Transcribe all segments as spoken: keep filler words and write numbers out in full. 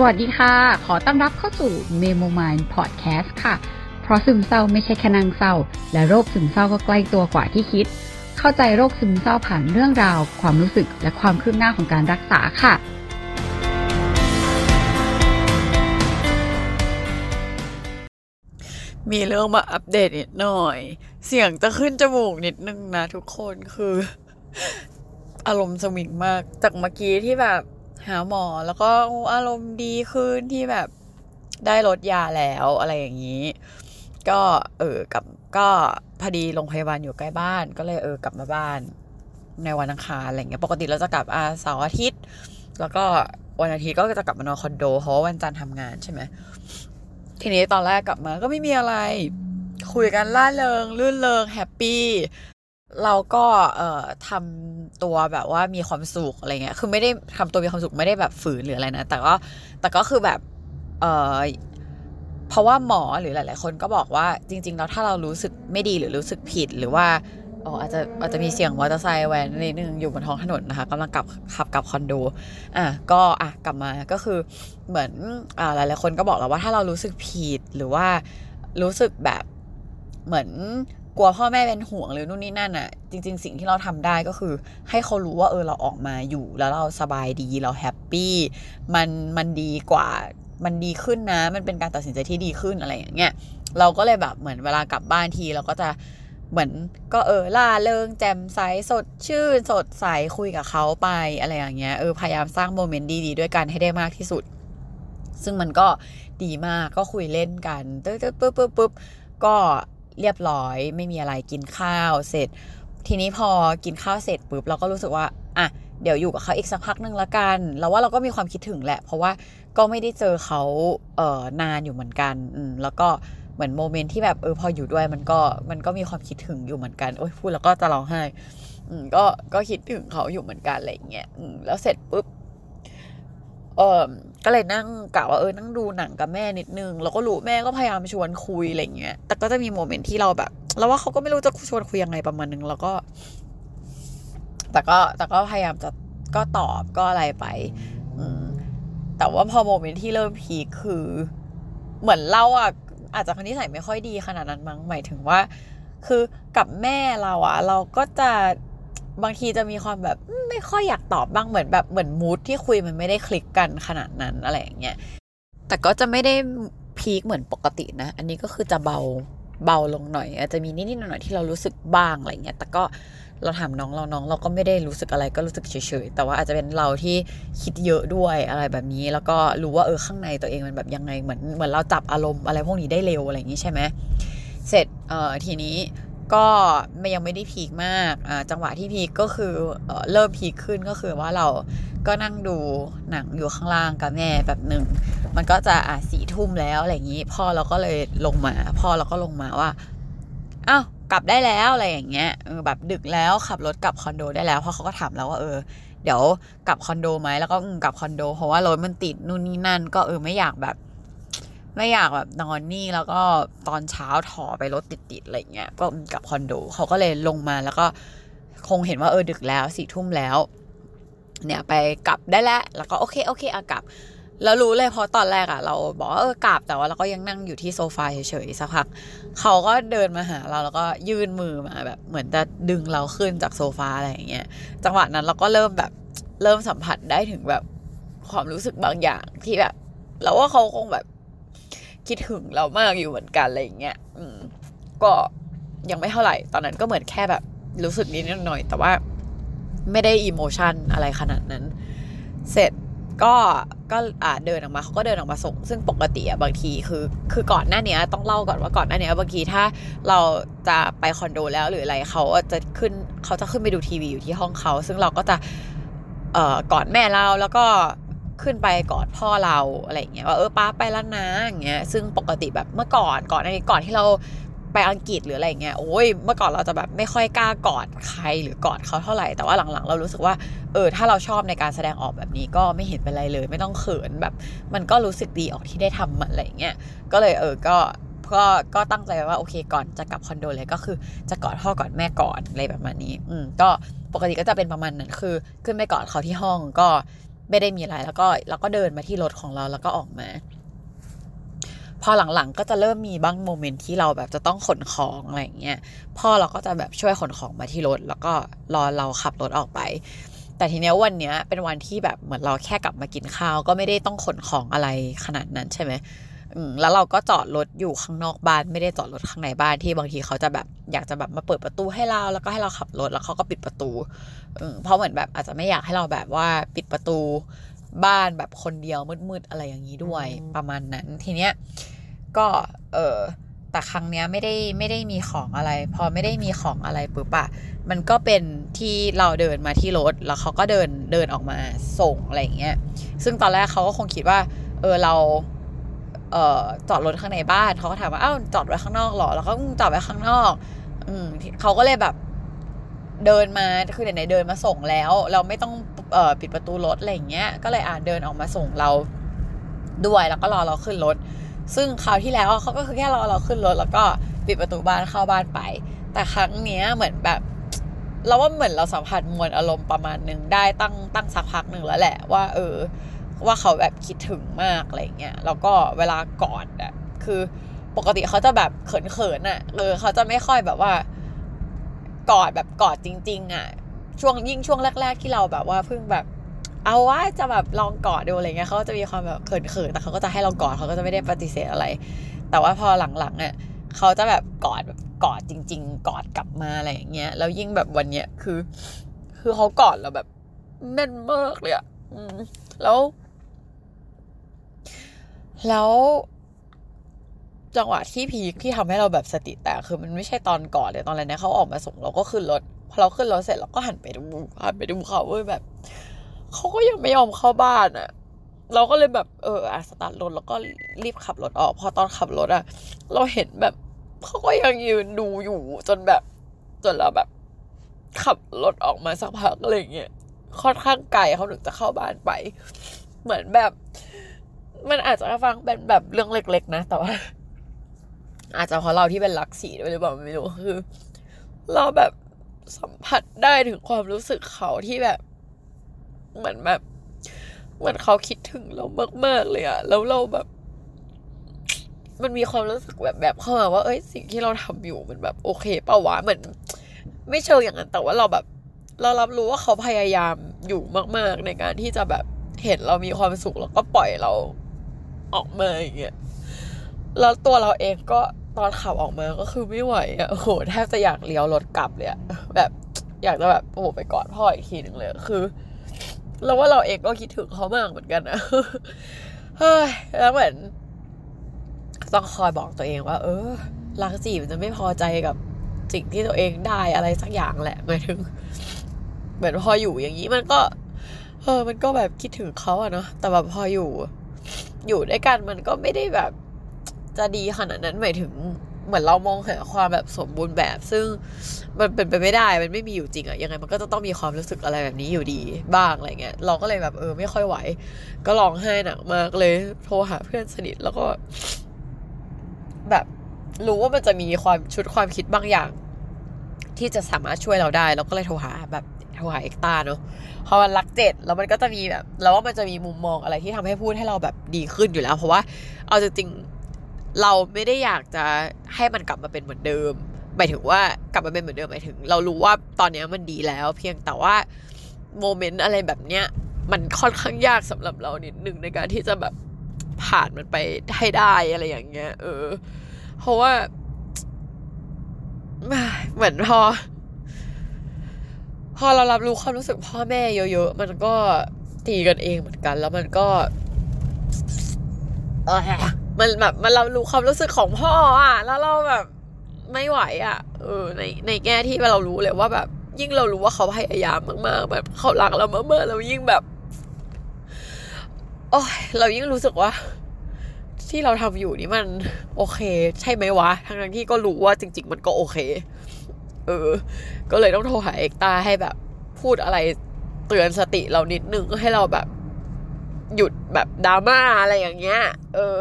สวัสดีค่ะขอต้อนรับเข้าสู่ Memo Mind Podcast ค่ะเพราะซึมเศร้าไม่ใช่แค่นางเศร้าและโรคซึมเศร้าก็ใกล้ตัวกว่าที่คิดเข้าใจโรคซึมเศร้าผ่านเรื่องราวความรู้สึกและความคืบหน้าของการรักษาค่ะมีเรื่องมาอัปเดตนิดหน่อยเสียงจะขึ้นจมูกนิดนึงนะทุกคนคืออารมณ์สวิงมากจากเมื่อกี้ที่แบบหาหมอแล้วก็อารมณ์ดีขึ้นที่แบบได้ลดยาแล้วอะไรอย่างนี้ก็เออกับก็พอดีโรงพยาบาลอยู่ใกล้บ้านก็เลยเออกลับมาบ้านในวันอังคารอะไรอย่างเงี้ยปกติเราจะกลับอาเสาร์อาทิตย์แล้วก็วันอาทิตย์ก็จะกลับมานอนคอนโดเพราะวันจันทร์ทำงานใช่ไหมทีนี้ตอนแรกกลับมาก็ไม่มีอะไรคุยกันล่าเริงลื่นเริงแฮปปี้เราก็เอ่อทำตัวแบบว่ามีความสุขอะไรเงี้ยคือไม่ได้ทำตัวมีความสุขไม่ได้แบบฝืนหรืออะไรนะแต่ก็แต่ก็คือแบบเอ่อเพราะว่าหมอหรือหลายๆคนก็บอกว่าจริงๆแล้วถ้าเรารู้สึกไม่ดีหรือรู้สึกผิดหรือว่าอ๋ออาจจะอาจจะมีเสียงมอเตอร์ไซค์แว้นนิดนึงอยู่บนท้องถนนนะคะกำลังกลับขับกลับคอนโดอ่ะก็อ่ะกลับมาก็คือเหมือนอ่าหลายๆคนก็บอกเราว่าถ้าเรารู้สึกผิดหรือว่ารู้สึกแบบเหมือนกลัวพ่อแม่เป็นห่วงหรือนู่นนี่นั่นอ่ะจริงๆสิ่งที่เราทำได้ก็คือให้เขารู้ว่าเออเราออกมาอยู่แล้วเราสบายดีเราแฮปปี้มันมันดีกว่ามันดีขึ้นนะมันเป็นการตัดสินใจที่ดีขึ้นอะไรอย่างเงี้ยเราก็เลยแบบเหมือนเวลากลับบ้านทีเราก็จะเหมือนก็เออล่าเริงแจ่มใสสดชื่นสดใสคุยกับเขาไปอะไรอย่างเงี้ยเออพยายามสร้างโมเมนต์ดีๆด้วยกันให้ได้มากที่สุดซึ่งมันก็ดีมากก็คุยเล่นกันตึ๊ดๆปึ๊บๆๆก็เรียบร้อยไม่มีอะไรกินข้าวเสร็จทีนี้พอกินข้าวเสร็จปุ๊บเราก็รู้สึกว่าอ่ะเดี๋ยวอยู่กับเขาอีกสักพักนึงละกันแล้วว่าเราก็มีความคิดถึงแหละเพราะว่าก็ไม่ได้เจอเขาเอ่อนานอยู่เหมือนกันอืมแล้วก็เหมือนโมเมนต์ที่แบบเออพออยู่ด้วยมันก็มันก็มีความคิดถึงอยู่เหมือนกันโอ๊ยพูดแล้วก็จะร้องไห้อืมก็ก็คิดถึงเขาอยู่เหมือนกันอะไรอย่างเงี้ยอืมแล้วเสร็จปุ๊บเอ่อก็เลยนั่งกะว่าเออนั่งดูหนังกับแม่นิดนึงแล้วก็รู้แม่ก็พยายามชวนคุยอะไรอย่างเงี้ยแต่ก็จะมีโมเมนต์ที่เราแบบเราว่าเขาก็ไม่รู้จะชวนคุยยังไงประมาณนึงแล้วก็แต่ก็แต่ก็พยายามจะก็ตอบก็อะไรไปอืมแต่ว่าพอโมเมนต์ที่เริ่มพีคคือเหมือนเราอ่ะอาจจะคนนิสัยไม่ค่อยดีขนาดนั้นมั้งหมายถึงว่าคือกับแม่เราอ่ะเราก็จะบางทีจะมีความแบบไม่ค่อยอยากตอบบ้างเหมือนแบบเหมือนมูดที่คุยมันไม่ได้คลิกกันขนาดนั้นอะไรอย่างเงี้ยแต่ก็จะไม่ได้พีคเหมือนปกตินะอันนี้ก็คือจะเบาเบาลงหน่อยอาจจะมีนิดๆหน่อยๆที่เรารู้สึกบ้างอะไรเงี้ยแต่ก็เราถามน้องเราน้องเราก็ไม่ได้รู้สึกอะไรก็รู้สึกเฉยๆแต่ว่าอาจจะเป็นเราที่คิดเยอะด้วยอะไรแบบนี้แล้วก็รู้ว่าเออข้างในตัวเองมันแบบยังไงเหมือนเหมือนเราจับอารมณ์อะไรพวกนี้ได้เร็วอะไรอย่างงี้ใช่ไหมเสร็จเอ่อทีนี้ก็ไม่ยังไม่ได้พีคมากอ่าจังหวะที่พีคก็คือเอ่อเริ่มพีคขึ้นก็คือว่าเราก็นั่งดูหนังอยู่ข้างล่างกับแม่แบบนึงมันก็จะอ่ะสี่ทุ่มแล้วอะไรอย่างงี้พ่อเราก็เลยลงมาพ่อเราก็ลงมาว่าอ้าวกลับได้แล้วอะไรอย่างเงี้ยเออแบบดึกแล้วขับรถกลับคอนโดได้แล้วเพราะเขาก็ถามเราว่าเออเดี๋ยวกลับคอนโดไหมแล้วก็อืมกลับคอนโดเพราะว่ารถมันติดนู่นนี่นั่นก็เออไม่อยากแบบไม่อยากแบบนอนนี่แล้วก็ตอนเช้าถอไปรถติดๆอะไรเงี้ยก็กลับคอนโดเขาก็เลยลงมาแล้วก็คงเห็นว่าเออดึกแล้วสี่ทุ่มแล้วเนี่ยไปกลับได้แล้วแล้วก็โอเคโอเคเอากลับแล้วรู้เลยเพราะตอนแรกอะเราบอกว่าเออกลับแต่ว่าเราก็ยังนั่งอยู่ที่โซฟาเฉยๆสักพักเขาก็เดินมาหาเราแล้วก็ยื่นมือมาแบบเหมือนจะดึงเราขึ้นจากโซฟาอะไรอย่างเงี้ยจังหวะนั้นเราก็เริ่มแบบเริ่มสัมผัสได้ถึงแบบความรู้สึกบางอย่างที่แบบเราว่าเขาคงแบบคิดถึงเรามากอยู่เหมือนกันอะไรอย่างเงี้ยอืมก็ยังไม่เท่าไหร่ตอนนั้นก็เหมือนแค่แบบรู้สึกนิดหน่อยแต่ว่าไม่ได้อีโมชันอะไรขนาดนั้นเสร็จก็ก็อ่าเดินออกมาเขาก็เดินออกมาส่งซึ่งปกติอะบางทีคือคือก่อนหน้านี้ต้องเล่าก่อนว่าก่อนหน้านี้บางทีถ้าเราจะไปคอนโดแล้วหรืออะไรเขาจะขึ้นเขาจะขึ้นไปดูทีวีอยู่ที่ห้องเขาซึ่งเราก็จะเอ่อกอดแม่เราแล้วก็ขึ้นไปกอดพ่อเราอะไรอย่างเงี้ยว่าเออป้าไปแล้วนะอย่างเงี้ยซึ่งปกติแบบเมื่อก่อนก่อนในก่อนที่เราไปอังกฤษหรืออะไรอย่างเงี้ยโอ้ยเมื่อก่อนเราจะแบบไม่ค่อยกล้ากอดใครหรือกอดเขาเท่าไหร่แต่ว่าหลังๆเรารู้สึกว่าเออถ้าเราชอบในการแสดงออกแบบนี้ก็ไม่เห็นเป็นไรเลยไม่ต้องเขินแบบมันก็รู้สึกดีออกที่ได้ทำอะไรอย่างเงี้ยก็เลยเออก็ก็ก็ตั้งใจว่าโอเคก่อนจะกลับคอนโดเลยก็คือจะกอดพ่อกอดแม่ก่อนอะไรแบบนี้อืมก็ปกติก็จะเป็นประมาณนั้นคือขึ้นไปกอดเขาที่ห้องก็ ไม่ได้มีอะไรแล้วก็เราก็เดินมาที่รถของเราแล้วก็ออกมาพอหลังๆก็จะเริ่มมีบางโมเมนต์ที่เราแบบจะต้องขนของอะไรอย่างเงี้ยพ่อเราก็จะแบบช่วยขนของมาที่รถแล้วก็รอเราขับรถออกไปแต่ทีเนี้ยวันเนี้ยเป็นวันที่แบบเหมือนเราแค่กลับมากินข้าวก็ไม่ได้ต้องขนของอะไรขนาดนั้นใช่ไหมอืมแล้วเราก็จอดรถอยู่ข้างนอกบ้านไม่ได้จอดรถข้างในบ้านที่บางทีเขาจะแบบอยากจะแบบมาเปิดประตูให้เราแล้วก็ให้เราขับรถแล้วเขาก็ปิดประตูอืมเพราะเหมือนแบบอาจจะไม่อยากให้เราแบบว่าปิดประตูบ้านแบบคนเดียวมืดๆอะไรอย่างนี้ด้วยประมาณนั้นทีเนี้ยก็เออแต่ครั้งเนี้ยไม่ได้ไม่ได้มีของอะไรพอไม่ได้มีของอะไรปุ๊บอะมันก็เป็นที่เราเดินมาที่รถแล้วเขาก็เดินเดินออกมาส่งอะไรอย่างเงี้ยซึ่งตอนแรกเขาก็คงคิดว่าเออเราเอ่อจอดรถข้างในบ้านเขาก็ถามว่าอ้าวจอดไว้ข้างนอกเหรอแล้วก็จอดไว้ข้างนอกอืมเขาก็เลยแบบเดินมาคือไหนๆเดินมาส่งแล้วเราไม่ต้องเอ่อปิดประตูรถอะไรอย่างเงี้ยก็เลยอ่ะเดินออกมาส่งเราด้วยแล้วก็รอเราขึ้นรถซึ่งคราวที่แล้วเขาก็คือแค่รอเราขึ้นรถแล้วก็ปิดประตูบ้านเข้าบ้านไปแต่ครั้งเนี้ยเหมือนแบบเราว่าเหมือนเราสัมผัสมวลอารมณ์ประมาณนึงได้ตั้งตั้งสักพักนึงแล้วแหละว่าเออว่าเขาแบบคิดถึงมากอะไรเงี้ยแล้วก็เวลากอดอ่ะคือปกติเขาจะแบบเขินๆอ่ะเออเขาจะไม่ค่อยแบบว่ากอดแบบกอดจริงๆอ่ะช่วงยิ่งช่วงแรกๆที่เราแบบว่าเพิ่งแบบเอาว่าจะแบบลองกอดดูอะไรเงี้ยเขาจะมีความแบบเขินๆแต่เขาก็จะให้เรากอดเขาก็จะไม่ได้ปฏิเสธอะไรแต่ว่าพอหลังๆอ่ะเขาจะแบบกอดแบบกอดจริงๆกอดกลับมาอะไรอย่างเงี้ยแล้วยิ่งแบบวันเนี้ยคือคือเขากอดเราแบบแน่นมากเลยอ่ะอืมแล้วแล้วจังหวะที่พีคที่ทำให้เราแบบสติแตกคือมันไม่ใช่ตอนกอดเลยตอนอะไรนะเขาออกมาส่งเราก็ขึ้นรถพอเราขึ้นรถเสร็จเราก็หันไปดูหันไปดูเขาเว้ยแบบเขาก็ยังไม่ยอมเข้าบ้านอ่ะเราก็เลยแบบเอออ่ะสตาร์ทรถแล้วก็รีบขับรถออกพอตอนขับรถอ่ะเราเห็นแบบเขาก็ยังยืนดูอยู่จนแบบจนเราแบบขับรถออกมาสักพักอะไรอย่างเงี้ยค่อนข้างไกลเขาถึงจะเข้าบ้านไปเหมือนแบบมันอาจจะฟังเป็นแบบเรื่องเล็กๆนะแต่ว่าอาจจะเพราะเราที่เป็นลักษีด้วยหรือเปล่าไม่รู้คือเราแบบสัมผัสได้ถึงความรู้สึกเขาที่แบบเหมือนแบบเหมือนเขาคิดถึงเรามากๆเลยอะแล้วเราแบบมันมีความรู้สึกแบบแบบเข้ามาว่าเอ้ยสิ่งที่เราทำอยู่มันแบบโอเคป่าววะเหมือนไม่เชิงอย่างนั้นแต่ว่าเราแบบเรารับรู้ว่าเขาพยายามอยู่มากๆในการที่จะแบบเห็นเรามีความสุขแล้วก็ปล่อยเราออกมาอย่างเงี้ยแล้วตัวเราเองก็ตอนขับออกมาก็คือไม่ไหวอ่ะโอ้โหแทบจะอยากเลี้ยวรถกลับเลยแบบอยากจะแบบโอ้โหไปกอดพ่ออีกทีนึงเลยคือเราว่าเราเองก็คิดถึงเขามากเหมือนกันนะเฮ้ยแล้วเหมือนต้องคอยบอกตัวเองว่าเออรักจีบจะไม่พอใจกับสิ่งที่ตัวเองได้อะไรสักอย่างแหละหมายถึงเหมือนพออยู่อย่างนี้มันก็เออมันก็แบบคิดถึงเขาอะเนาะแต่แบบพออยู่อยู่ด้วยกันมันก็ไม่ได้แบบจะดีขนาดนั้นหมายถึงเหมือนเรามองหาความแบบสมบูรณ์แบบซึ่งมันเป็นไปไม่ได้มันไม่มีอยู่จริงอะยังไงมันก็จะต้องมีความรู้สึกอะไรแบบนี้อยู่ดีบ้างอะไรเงี้ยเราก็เลยแบบเออไม่ค่อยไหวก็ร้องไห้หนักมากเลยโทรหาเพื่อนสนิทแล้วก็แบบรู้ว่ามันจะมีความชุดความคิดบางอย่างที่จะสามารถช่วยเราได้เราก็เลยโทรหาแบบโทรหาเอกตาเนาะพอมันรักเจ็ดแล้วมันก็จะมีแบบเราว่ามันจะมีมุมมองอะไรที่ทำให้พูดให้เราแบบดีขึ้นอยู่แล้วเพราะว่าเอาจริงๆเราไม่ได้อยากจะให้มันกลับมาเป็นเหมือนเดิมหมายถึงว่ากลับมาเป็นเหมือนเดิมหมายถึงเรารู้ว่าตอนนี้มันดีแล้วเพียงแต่ว่าโมเมนต์อะไรแบบเนี้ยมันค่อนข้างยากสำหรับเรานิดนึงในการที่จะแบบผ่านมันไปให้ได้อะไรอย่างเงี้ยเออเพราะว่าเหมือนพอพอเรารับรู้ความรู้สึกพ่อแม่เยอะๆมันก็ตีกันเองเหมือนกันแล้วมันก็เออมันแบบมันรับรู้ความรู้สึกของพ่ออ่ะแล้วเราแบบไม่ไหวอ่ะเออในในแง่ที่เรารู้เลยว่าแบบยิ่งเรารู้ว่าเขาพยายามมากๆแบบเขารักเรามากๆเรายิ่งแบบโอ้ยเรายิ่งรู้สึกว่าที่เราทำอยู่นี่มันโอเคใช่ไหมวะทั้งๆที่ก็รู้ว่าจริงๆมันก็โอเคเออก็เลยต้องโทรหาเอกตาให้แบบพูดอะไรเตือนสติเรานิดนึงให้เราแบบหยุดแบบดราม่าอะไรอย่างเงี้ยเออ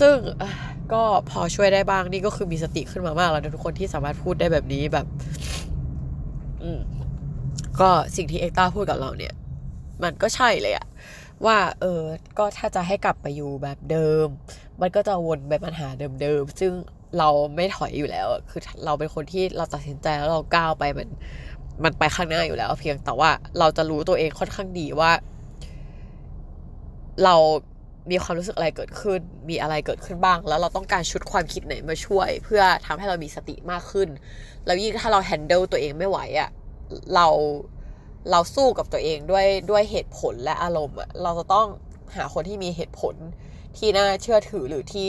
ซึ่งก็พอช่วยได้บ้างนี่ก็คือมีสติขึ้นมามากแล้วทุกคนที่สามารถพูดได้แบบนี้แบบอืมก็สิ่งที่เอกตาพูดกับเราเนี่ย มันก็ใช่เลยอะว่าเออก็ถ้าจะให้กลับไปอยู่แบบเดิมมันก็จะวนไปปัญหาเดิมๆซึ่งเราไม่ถอยอยู่แล้วคือเราเป็นคนที่เราตัดสินใจแล้วเราก้าวไปมันมันไปข้างหน้าอยู่แล้วเพียงแต่ว่าเราจะรู้ตัวเองค่อนข้างดีว่าเรามีความรู้สึกอะไรเกิดขึ้นมีอะไรเกิดขึ้นบ้างแล้วเราต้องการชุดความคิดไหนมาช่วยเพื่อทำให้เรามีสติมากขึ้นแล้วยิ่งถ้าเราแฮนเดิลตัวเองไม่ไหวอ่ะเราเราสู้กับตัวเองด้วยด้วยเหตุผลและอารมณ์เราจะต้องหาคนที่มีเหตุผลที่น่าเชื่อถือหรือที่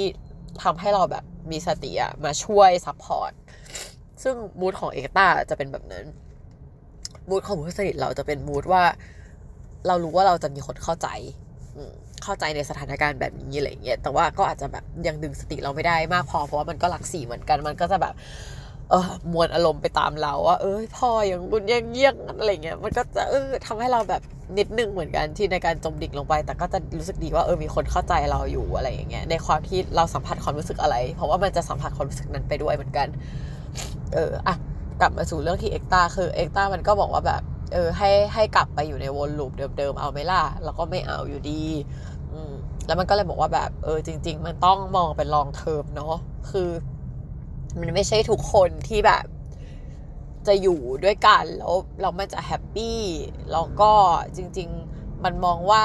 ทำให้เราแบบมีสติอ่ะมาช่วยซัพพอร์ตซึ่งมูดของเอกต้าจะเป็นแบบนั้นมูดของผู้สนิทเราจะเป็นมูดว่าเรารู้ว่าเราจะมีคนเข้าใจเข้าใจในสถานการณ์แบบนี้อะไรเงี้ยแต่ว่าก็อาจจะแบบยังดึงสติเราไม่ได้มากพอเพราะว่ามันก็หลักสี่เหมือนกันมันก็จะแบบเออมวลอารมณ์ไปตามเราว่าเอ้ยพ่ออย่างบุญยังเยี่ยงอะไรเงี้ยมันก็จะเออทำให้เราแบบนิดนึงเหมือนกันที่ในการจมดิ่งลงไปแต่ก็จะรู้สึกดีว่าเออมีคนเข้าใจเราอยู่อะไรอย่างเงี้ยในความที่เราสัมผัสความรู้สึกอะไรเพราะว่ามันจะสัมผัสความรู้สึกนั้นไปด้วยเหมือนกันเอออ่ะกลับมาสู่เรื่องที่เอกต้าคือเอกต้ามันก็บอกว่าแบบเออให้ให้กลับไปอยู่ในวนลูปเดิมๆเอาไหมล่ะแล้วก็ไม่เอาอยู่ดีอืมแล้วมันก็เลยบอกว่าแบบเออจริงๆมันต้องมองเป็นลองเทอมเนาะคือมันไม่ใช่ทุกคนที่แบบจะอยู่ด้วยกันแล้วเรามันจะแฮปปี้แล้วก็จริงๆมันมองว่า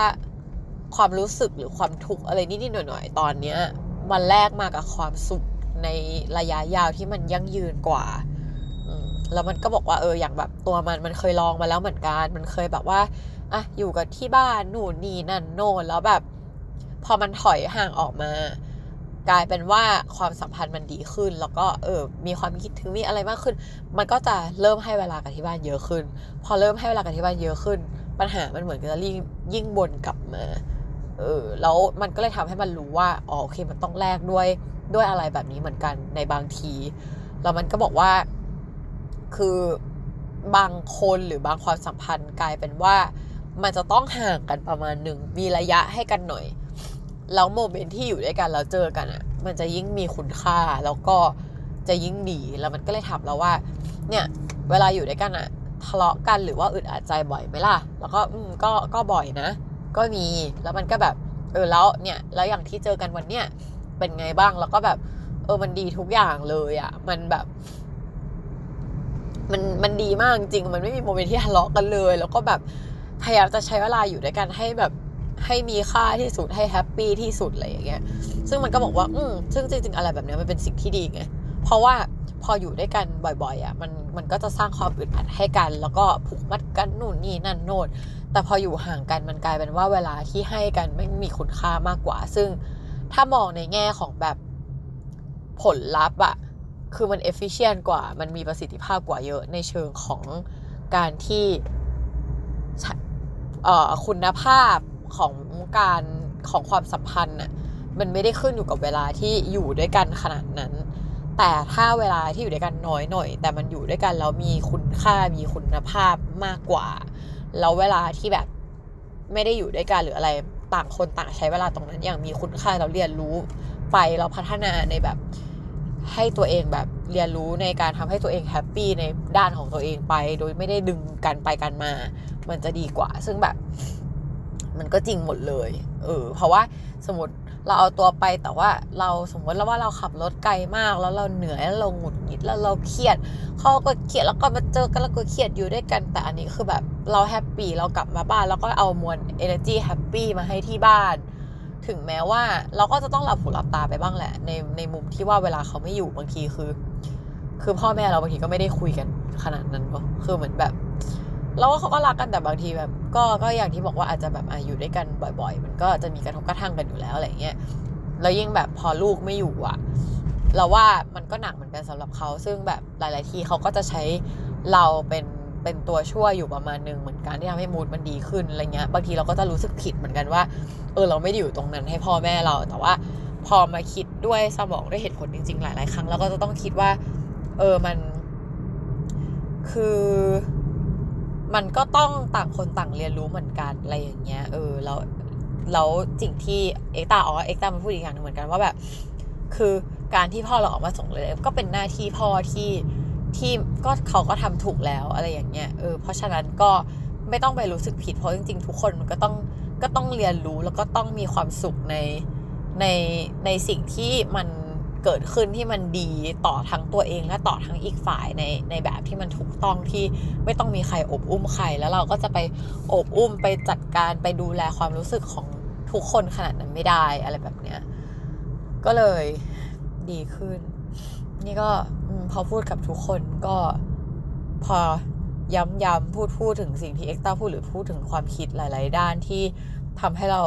ความรู้สึกหรือความทุกข์อะไรนิดๆหน่อยๆตอนเนี้ยมันแลกมากับความสุขในระยะยาวที่มันยั่งยืนกว่าแล้วมันก็บอกว่าเอออย่างแบบตัวมันมันเคยลองมาแล้วเหมือนกันมันเคยแบบว่าอ่ะอยู่กับที่บ้านนู่นนี่นั่นโน่นแล้วแบบพอมันถอยห่างออกมากลายเป็นว่าความสัมพันธ์มันดีขึ้นแล้วก็เออมีความคิดถึงมีอะไรมากขึ้นมันก็จะเริ่มให้เวลากับที่บ้านเยอะขึ้นพอเริ่มให้เวลากับที่บ้านเยอะขึ้นปัญหามันเหมือนกับยิ่งยิ่งวนกลับมาเออแล้วมันก็เลยทำให้มันรู้ว่าอ๋อโอเคมันต้องแลกด้วยด้วยอะไรแบบนี้เหมือนกันในบางทีแล้วมันก็บอกว่าคือบางคนหรือบางความสัมพันธ์กลายเป็นว่ามันจะต้องห่างกันประมาณหนึ่งมีระยะให้กันหน่อยแล้วโมเมนต์ที่อยู่ด้วยกันแล้วเจอกันอ่ะมันจะยิ่งมีคุณค่าแล้วก็จะยิ่งดีแล้วมันก็เลยถามเราว่าเนี่ยเวลาอยู่ด้วยกันอ่ะทะเลาะกันหรือว่าอึดอัดใจบ่อยไหมล่ะแล้วก็อืมก็ก็บ่อยนะก็มีแล้วมันก็แบบเออแล้วเนี่ยแล้วอย่างที่เจอกันวันเนี้ยเป็นไงบ้างแล้วก็แบบเออมันดีทุกอย่างเลยอ่ะมันแบบมันมันดีมากจริงมันไม่มีโมเมนต์ที่ทะเลาะกันเลยแล้วก็แบบพยายามจะใช้เวลาอยู่ด้วยกันให้แบบให้มีค่าที่สุดให้แฮปปี้ที่สุดอะไรอย่างเงี้ยซึ่งมันก็บอกว่าอืมซึ่งจริงๆอะไรแบบนี้มันเป็นสิ่งที่ดีไงเพราะว่าพออยู่ด้วยกันบ่อยๆอ่ะมันมันก็จะสร้างความอึดอัดให้กันแล้วก็ผูกมัดกันนู่นนี่นั่นโน่นแต่พออยู่ห่างกันมันกลายเป็นว่าเวลาที่ให้กันไม่มีคุณค่ามากกว่าซึ่งถ้ามองในแง่ของแบบผลลัพธ์อ่ะคือมัน efficient กว่ามันมีประสิทธิภาพกว่าเยอะในเชิงของการที่เอ่อคุณภาพของการของความสัมพันธ์น่ะมันไม่ได้ขึ้นอยู่กับเวลาที่อยู่ด้วยกันขนาดนั้นแต่ถ้าเวลาที่อยู่ด้วยกันน้อยหน่อยแต่มันอยู่ด้วยกันแล้วมีคุณค่ามีคุณภาพมากกว่าแล้วเวลาที่แบบไม่ได้อยู่ด้วยกันหรืออะไรต่างคนต่างใช้เวลาตรงนั้นอย่างมีคุณค่าเราเรียนรู้ไปเราพัฒนาในแบบให้ตัวเองแบบเรียนรู้ในการทำให้ตัวเองแฮปปี้ในด้านของตัวเองไปโดยไม่ได้ดึงกันไปกันมามันจะดีกว่าซึ่งแบบมันก็จริงหมดเลยเออเพราะว่าสมมติเราเอาตัวไปแต่ว่าเราสมมติแล้วว่าเราขับรถไกลมากแล้วเราเหนื่อยแล้วเราหงุดหงิดแล้วเราเครียดเขาก็เครียดแล้วก็มาเจอกันแล้วก็เครียดอยู่ด้วยกันแต่อันนี้คือแบบเราแฮปปี้เรากลับมาบ้านแล้วก็เอามวล energy happy มาให้ที่บ้านถึงแม้ว่าเราก็จะต้องหลับหูหลับตาไปบ้างแหละในในมุมที่ว่าเวลาเขาไม่อยู่บางทีคือคือพ่อแม่เราบางทีก็ไม่ได้คุยกันขนาดนั้นก็คือเหมือนแบบเราก็เขาก็รักกันแต่บางทีแบบก็ก็อย่างที่บอกว่าอาจจะแบบอายุด้วยกันบ่อยๆมันก็จะมีกระทบกระทั่งกันอยู่แล้วอะไรเงี้ยแล้วยิ่งแบบพอลูกไม่อยู่อ่ะเราว่ามันก็หนักเหมือนกันสำหรับเขาซึ่งแบบหลายๆทีเขาก็จะใช้เราเป็นเป็นตัวช่วยอยู่ประมาณนึงเหมือนกันที่ทำให้มูดมันดีขึ้นอะไรเงี้ยบางทีเราก็จะรู้สึกผิดเหมือนกันว่าเออเราไม่ได้อยู่ตรงนั้นให้พ่อแม่เราแต่ว่าพอมาคิดด้วยสมองด้วยเหตุผลจริงๆหลายๆครั้งเราก็จะต้องคิดว่าเออมันคือมันก็ต้องต่างคนต่างเรียนรู้เหมือนกันอะไรอย่างเงี้ยเออแล้วแล้วสิ่งที่เอกตาอ๋อเอกตามันพูดอีกอย่างนึงเหมือนกันว่าแบบคือการที่พ่อเราออกมาส่งเลยก็เป็นหน้าที่พ่อที่ที่ก็เขาก็ทำถูกแล้วอะไรอย่างเงี้ยเออเพราะฉะนั้นก็ ไม่ต้องไปรู้สึกผิดเพราะจริงๆทุกคนมันก็ต้องก็ต้องเรียนรู้แล้วก็ต้องมีความสุขในในในสิ่งที่มันเกิดขึ้นที่มันดีต่อทั้งตัวเองและต่อทั้งอีกฝ่ายในในแบบที่มันถูกต้องที่ไม่ต้องมีใครอบอุ้มใครแล้วเราก็จะไปอบอุ้มไปจัดการไปดูแลความรู้สึกของทุกคนขนาดนั้นไม่ได้อะไรแบบเนี้ยก็เลยดีขึ้นนี่ก็พอพูดกับทุกคนก็พอย้ำๆพูดพูดถึงสิ่งที่เอ็กต้าพูดหรือพูดถึงความคิดหลายๆด้านที่ทำให้เรา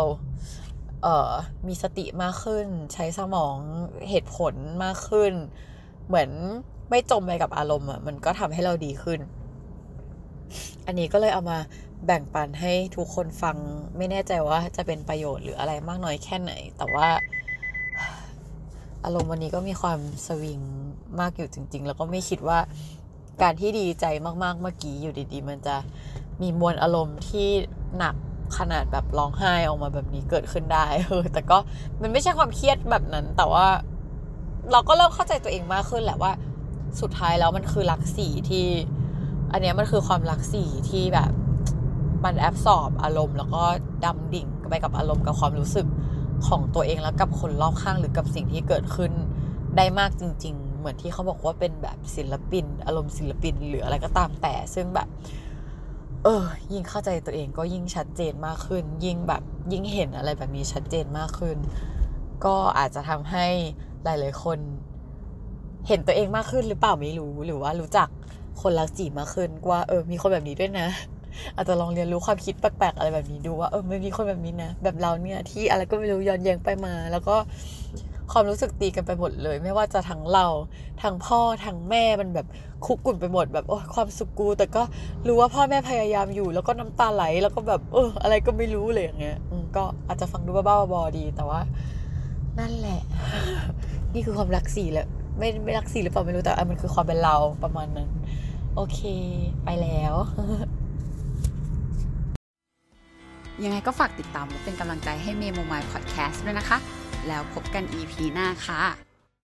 เอ่อมีสติมากขึ้นใช้สมองเหตุผลมากขึ้นเหมือนไม่จมไปกับอารมณ์อ่ะมันก็ทำให้เราดีขึ้นอันนี้ก็เลยเอามาแบ่งปันให้ทุกคนฟังไม่แน่ใจว่าจะเป็นประโยชน์หรืออะไรมากน้อยแค่ไหนแต่ว่าอารมณ์วันนี้ก็มีความสวิงมากอยู่จริงๆแล้วก็ไม่คิดว่าการที่ดีใจมากๆเมื่อกี้อยู่ดีๆมันจะมีมวลอารมณ์ที่หนักขนาดแบบร้องไห้ออกมาแบบนี้เกิดขึ้นได้เออแต่ก็มันไม่ใช่ความเครียดแบบนั้นแต่ว่าเราก็เริ่มเข้าใจตัวเองมากขึ้นแหละว่าสุดท้ายแล้วมันคือรักสีที่อันเนี้ยมันคือความรักสีที่แบบมันแอบสอบอารมณ์แล้วก็ดำดิ่งไปกับอารมณ์กับความรู้สึกของตัวเองแล้วกับคนรอบข้างหรือกับสิ่งที่เกิดขึ้นได้มากจริงๆเหมือนที่เขาบอกว่าเป็นแบบศิลปินอารมณ์ศิลปินหรืออะไรก็ตามแต่ซึ่งแบบเออยิ่งเข้าใจตัวเองก็ยิ่งชัดเจนมากขึ้นยิ่งแบบยิ่งเห็นอะไรแบบนี้ชัดเจนมากขึ้นก็อาจจะทำให้หลายๆคนเห็นตัวเองมากขึ้นหรือเปล่าไม่รู้หรือว่ารู้จักคนรักจีมากขึ้นว่าเออมีคนแบบนี้ด้วยนะอาจจะลองเรียนรู้ความคิดแปลกๆอะไรแบบนี้ดูว่าเออไม่มีคนแบบนี้นะแบบเราเนี่ยที่อะไรก็ไม่รู้ย้อนแย้งไปมาแล้วก็ความรู้สึกตีกันไปหมดเลยไม่ว่าจะทั้งเราทั้งพ่อทั้งแม่มันแบบคุกกุ่นไปหมดแบบโอ้ความสุขกูแต่ก็รู้ว่าพ่อแม่พยายามอยู่แล้วก็น้ำตาไหลแล้วก็แบบเอออะไรก็ไม่รู้เลยอย่างเงี้ยก็อาจจะฟังดูบ้าๆบอๆดีแต่ว่านั่นแหละนี่คือความรักสีแหละไม่ไม่รักสีหรือเปล่าไม่รู้แต่มันคือความเป็นเราประมาณนั้นโอเคไปแล้วยังไงก็ฝากติดตามและเป็นกำลังใจให้ Memo Mind Podcast ด้วยนะคะแล้วพบกัน อี พี หน้าค่ะ